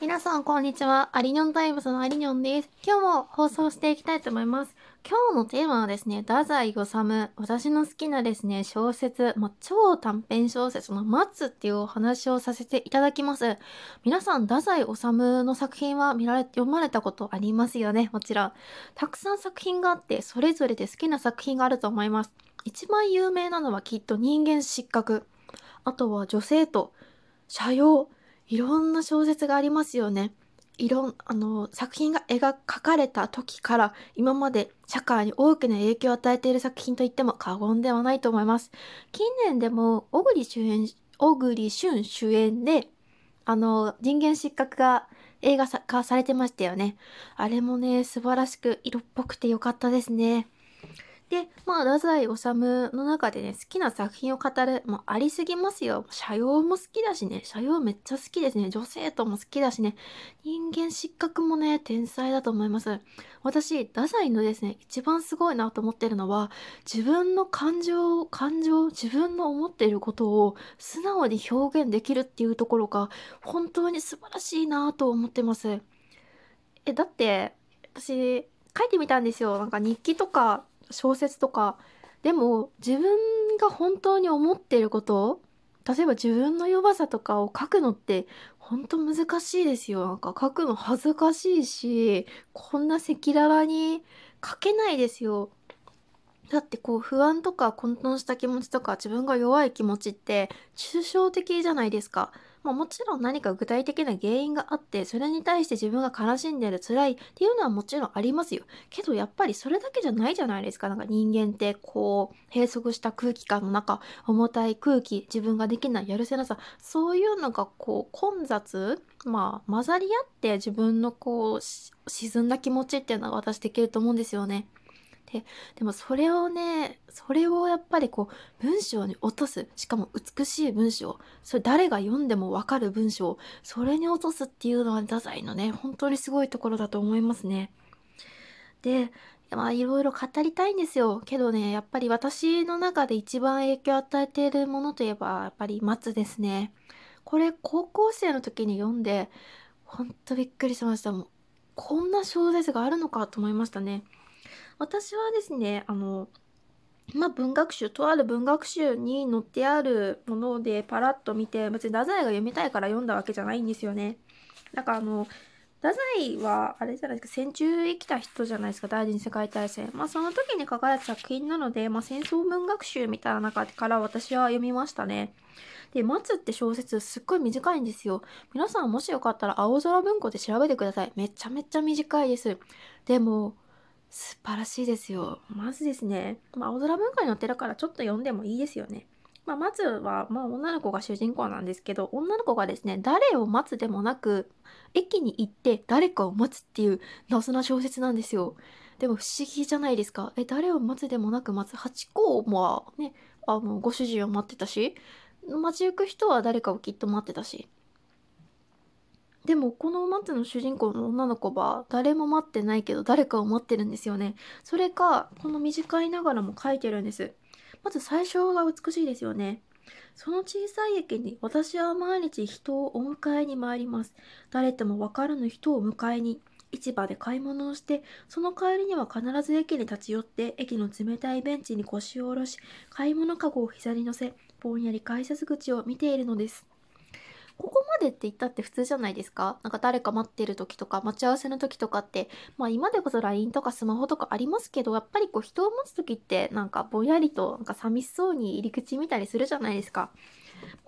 皆さんこんにちは。アリニョンタイムズのアリニョンです。今日も放送していきたいと思います。今日のテーマはですね、太宰治、私の好きなですね、小説、超短編小説の待つっていうお話をさせていただきます。皆さん、太宰治の作品は読まれたことありますよね、もちろん。たくさん作品があって、それぞれで好きな作品があると思います。一番有名なのはきっと人間失格。あとは女生徒、斜陽。いろんな小説がありますよね。作品が書かれた時から今まで社会に大きな影響を与えている作品といっても過言ではないと思います。近年でも小栗旬主演で人間失格が映画化されてましたよね。あれもね、素晴らしく色っぽくて良かったですね。で、太宰治の中でね、好きな作品を語る、ありすぎますよ。斜陽も好きだしね、斜陽めっちゃ好きですね。女生徒も好きだしね、人間失格もね、天才だと思います。私、太宰のですね、一番すごいなと思ってるのは、自分の自分の思っていることを素直に表現できるっていうところが、本当に素晴らしいなと思ってます。だって、私、書いてみたんですよ。なんか日記とか、小説とかでも自分が本当に思っていることを、例えば自分の弱さとかを書くのって本当難しいですよ。なんか書くの恥ずかしいし、こんな赤裸々に書けないですよ。だってこう不安とか混沌した気持ちとか自分が弱い気持ちって抽象的じゃないですか。もちろん何か具体的な原因があって、それに対して自分が悲しんでる、辛いっていうのはもちろんありますよ。けどやっぱりそれだけじゃないじゃないですか。なんか人間ってこう、閉塞した空気感の中、重たい空気、自分ができない、やるせなさ、そういうのがこう、混雑、混ざり合って自分のこう、沈んだ気持ちっていうのが私できると思うんですよね。でもそれをやっぱりこう文章に落とす、しかも美しい文章、それ誰が読んでもわかる文章、それに落とすっていうのは太宰のね、本当にすごいところだと思いますね。で、いろいろ語りたいんですよ。けどね、やっぱり私の中で一番影響を与えているものといえば、やっぱり待つですね。これ高校生の時に読んで、ほんとびっくりしました。もうこんな小説があるのかと思いましたね。私はですね、とある文学集に載ってあるものでパラッと見て、別に太宰が読みたいから読んだわけじゃないんですよね。なんか太宰はあれじゃないですか、戦中生きた人じゃないですか、第二次世界大戦。その時に書かれた作品なので、戦争文学集みたいな中から私は読みましたね。で、待つって小説すっごい短いんですよ。皆さんもしよかったら青空文庫で調べてください。めちゃめちゃ短いです。でも、素晴らしいですよ。まずですね、青空文化に載ってるからちょっと読んでもいいですよね。まずは、女の子が主人公なんですけど、女の子がですね、誰を待つでもなく、駅に行って誰かを待つっていう謎な小説なんですよ。でも不思議じゃないですか。誰を待つでもなく待つ。ハチ公もね、ご主人を待ってたし、街行く人は誰かをきっと待ってたし。でもこの待つの主人公の女の子は誰も待ってないけど誰かを待ってるんですよね。それかこの短いながらも書いてるんです。まず最初が美しいですよね。その小さい駅に私は毎日人をお迎えに参ります。誰とも分からぬ人を迎えに市場で買い物をして、その帰りには必ず駅に立ち寄って駅の冷たいベンチに腰を下ろし、買い物かごを膝に乗せ、ぼんやり改札口を見ているのです。ここまでって言ったって普通じゃないですか。なんか誰か待ってる時とか待ち合わせの時とかって、今でこそ LINE とかスマホとかありますけど、やっぱりこう人を待つ時ってなんかぼやりとなんか寂しそうに入り口見たりするじゃないですか。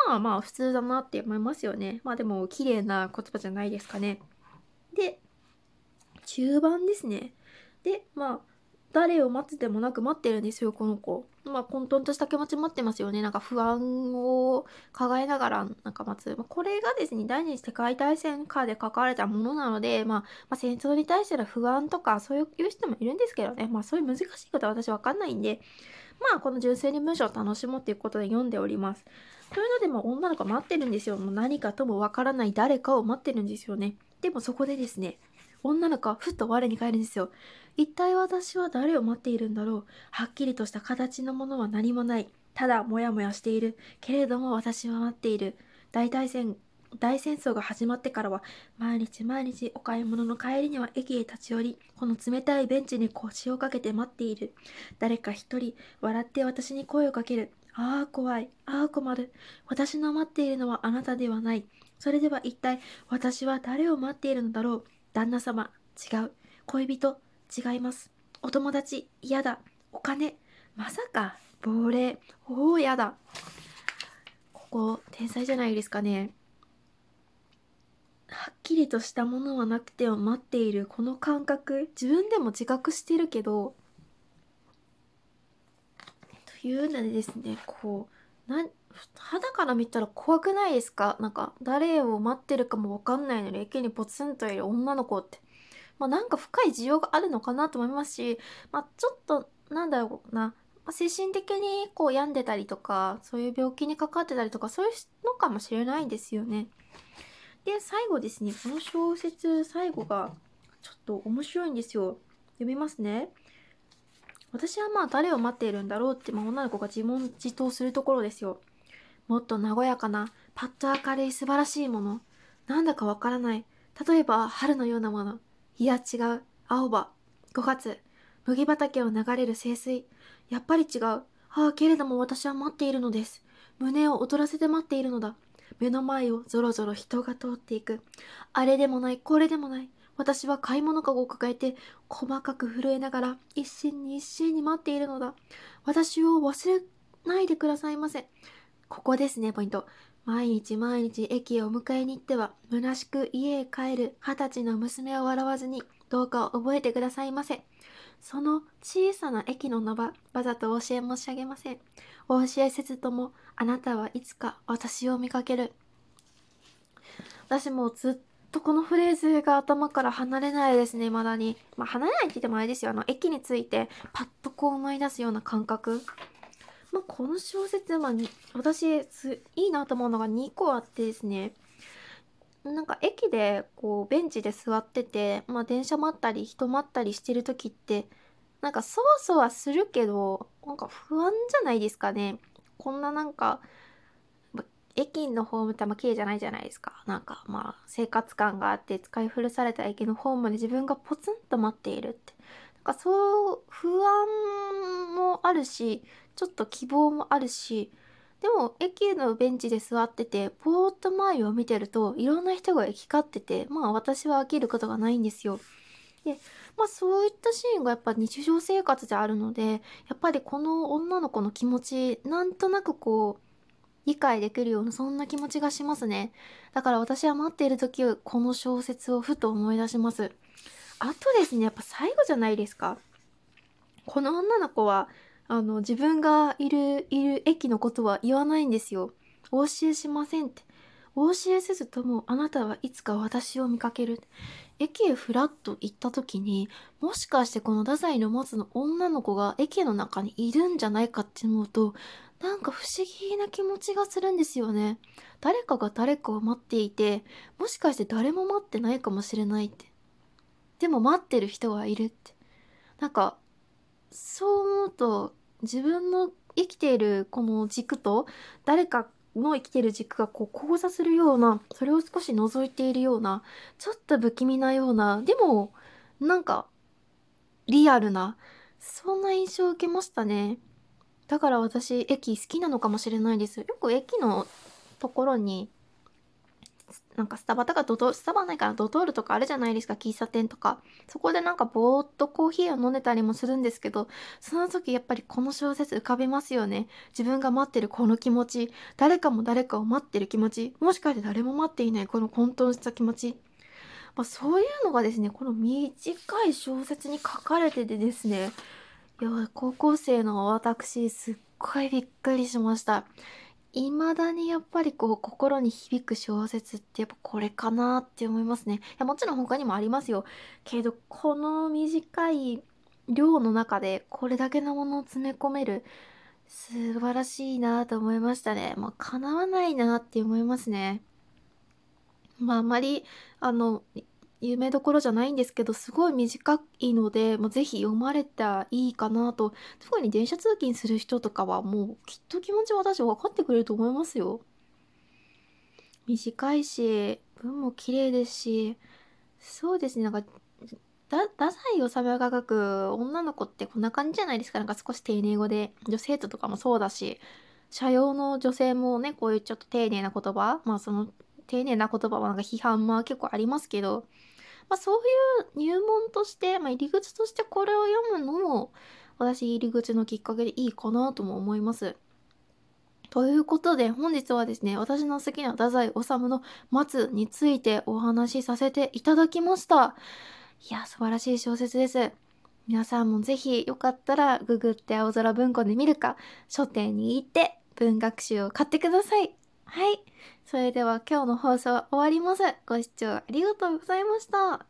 普通だなって思いますよね。でも綺麗な言葉じゃないですかね。で、中盤ですね。で、誰を待つでもなく待ってるんですよ、この子。混沌とした気持ち待ってますよね。なんか不安を抱えながら、なんか待つ。これがですね、第二次世界大戦下で書かれたものなので、戦争に対しての不安とか、そういう人もいるんですけどね。そういう難しいことは私わかんないんで、この純粋に文章を楽しもうということで読んでおります。というので、女の子待ってるんですよ。何かともわからない誰かを待ってるんですよね。でもそこでですね、女の子はふっと我に返るんですよ。一体私は誰を待っているんだろう。はっきりとした形のものは何もない。ただもやもやしている。けれども私は待っている。大体大戦争が始まってからは毎日毎日お買い物の帰りには駅へ立ち寄り、この冷たいベンチに腰をかけて待っている。誰か一人笑って私に声をかける。ああ怖い、ああ困る。私の待っているのはあなたではない。それでは一体私は誰を待っているのだろう。旦那様、違う。恋人、違います。お友達、嫌だ。お金、まさか亡霊、おおやだ。ここ天才じゃないですかね。はっきりとしたものはなくてを待っているこの感覚、自分でも自覚してるけど、というのでですね、こう肌から見たら怖くないですか。なんか誰を待ってるかも分かんないのに駅にポツンといる女の子って、まあ、なんか深い需要があるのかなと思いますし、まあ、ちょっとなんだろうな、精神的にこう病んでたりとか、そういう病気にかかってたりとか、そういうのかもしれないんですよね。で、最後ですね、この小説、最後がちょっと面白いんですよ。読みますね。私はまあ誰を待っているんだろうって、まあ、女の子が自問自答するところですよ。もっと和やかな、パッと明るい素晴らしいもの。なんだかわからない。例えば春のようなもの。いや違う。青葉。5月。麦畑を流れる清水。やっぱり違う。ああ、けれども私は待っているのです。胸を躍らせて待っているのだ。目の前をぞろぞろ人が通っていく。あれでもない、これでもない。私は買い物かごを抱えて、細かく震えながら、一心に一心に待っているのだ。私を忘れないでくださいませ。ここですね、ポイント。毎日毎日駅へお迎えに行っては、虚しく家へ帰る20歳の娘を笑わずに、どうか覚えてくださいませ。その小さな駅の名は、わざとお教え申し上げません。お教えせずとも、あなたはいつか私を見かける。私もうずっとこのフレーズが頭から離れないですね、未だに。まあ、離れないって言ってもあれですよ。駅について、パッとこう思い出すような感覚。まあ、この小説、まあ、私、いいなと思うのが2個あってですね。なんか駅でこうベンチで座ってて、まあ、電車待ったり人待ったりしてる時ってなんかそわそわするけど、なんか不安じゃないですかね。こんななんか、ま、駅のホームってあんま綺麗じゃないじゃないですか。なんかまあ生活感があって使い古された駅のホームで自分がポツンと待っているって、なんかそう不安もあるし、ちょっと希望もあるし。でも駅のベンチで座っててぼーっと前を見てるといろんな人が行き交ってて、まあ私は飽きることがないんですよ。で、まあそういったシーンがやっぱ日常生活であるので、やっぱりこの女の子の気持ち、なんとなくこう理解できるようなそんな気持ちがしますね。だから私は待っている時この小説をふと思い出します。あとですね、やっぱ最後じゃないですか。この女の子は自分がいる駅のことは言わないんですよ。お教えしませんって。お教えせずともあなたはいつか私を見かける。駅へふらっと行った時に、もしかしてこの太宰の持つの女の子が駅の中にいるんじゃないかって思うと、なんか不思議な気持ちがするんですよね。誰かが誰かを待っていて、もしかして誰も待ってないかもしれないって。でも待ってる人がいるって。なんか、そう思うと自分の生きているこの軸と誰かの生きている軸がこう交差するような、それを少し覗いているような、ちょっと不気味なような、でもなんかリアルな、そんな印象を受けましたね。だから私駅好きなのかもしれないです。よく駅のところになんかスタバないかな、ドトールとかあるじゃないですか、喫茶店とか。そこでなんかぼーっとコーヒーを飲んでたりもするんですけど、その時やっぱりこの小説浮かべますよね。自分が待ってるこの気持ち、誰かも誰かを待ってる気持ち、もしかして誰も待っていないこの混沌した気持ち、まあ、そういうのがですね、この短い小説に書かれててですね、いや高校生の私すっごいびっくりしました。いまだにやっぱりこう心に響く小説ってやっぱこれかなって思いますね。いやもちろん他にもありますよ。けどこの短い量の中でこれだけのものを詰め込める、素晴らしいなと思いましたね。まあ叶わないなって思いますね。まああまり有名どころじゃないんですけど、すごい短いので、もうぜひ読まれたらいいかなと。特に電車通勤する人とかはもうきっと気持ち私分かってくれると思いますよ。短いし文も綺麗ですし、そうですね、なんか太宰治が書く女の子ってこんな感じじゃないですか。なんか少し丁寧語で、女性とかもそうだし、社用の女性もね、こういうちょっと丁寧な言葉、まあその丁寧な言葉はなんか批判も結構ありますけど、まあ、そういう入門として、まあ、入り口としてこれを読むのも私入り口のきっかけでいいかなとも思います。ということで本日はですね、私の好きな太宰治の松についてお話しさせていただきました。いや、素晴らしい小説です。皆さんもぜひよかったらググって青空文庫で見るか、書店に行って文学集を買ってください。はい。それでは今日の放送は終わります。ご視聴ありがとうございました。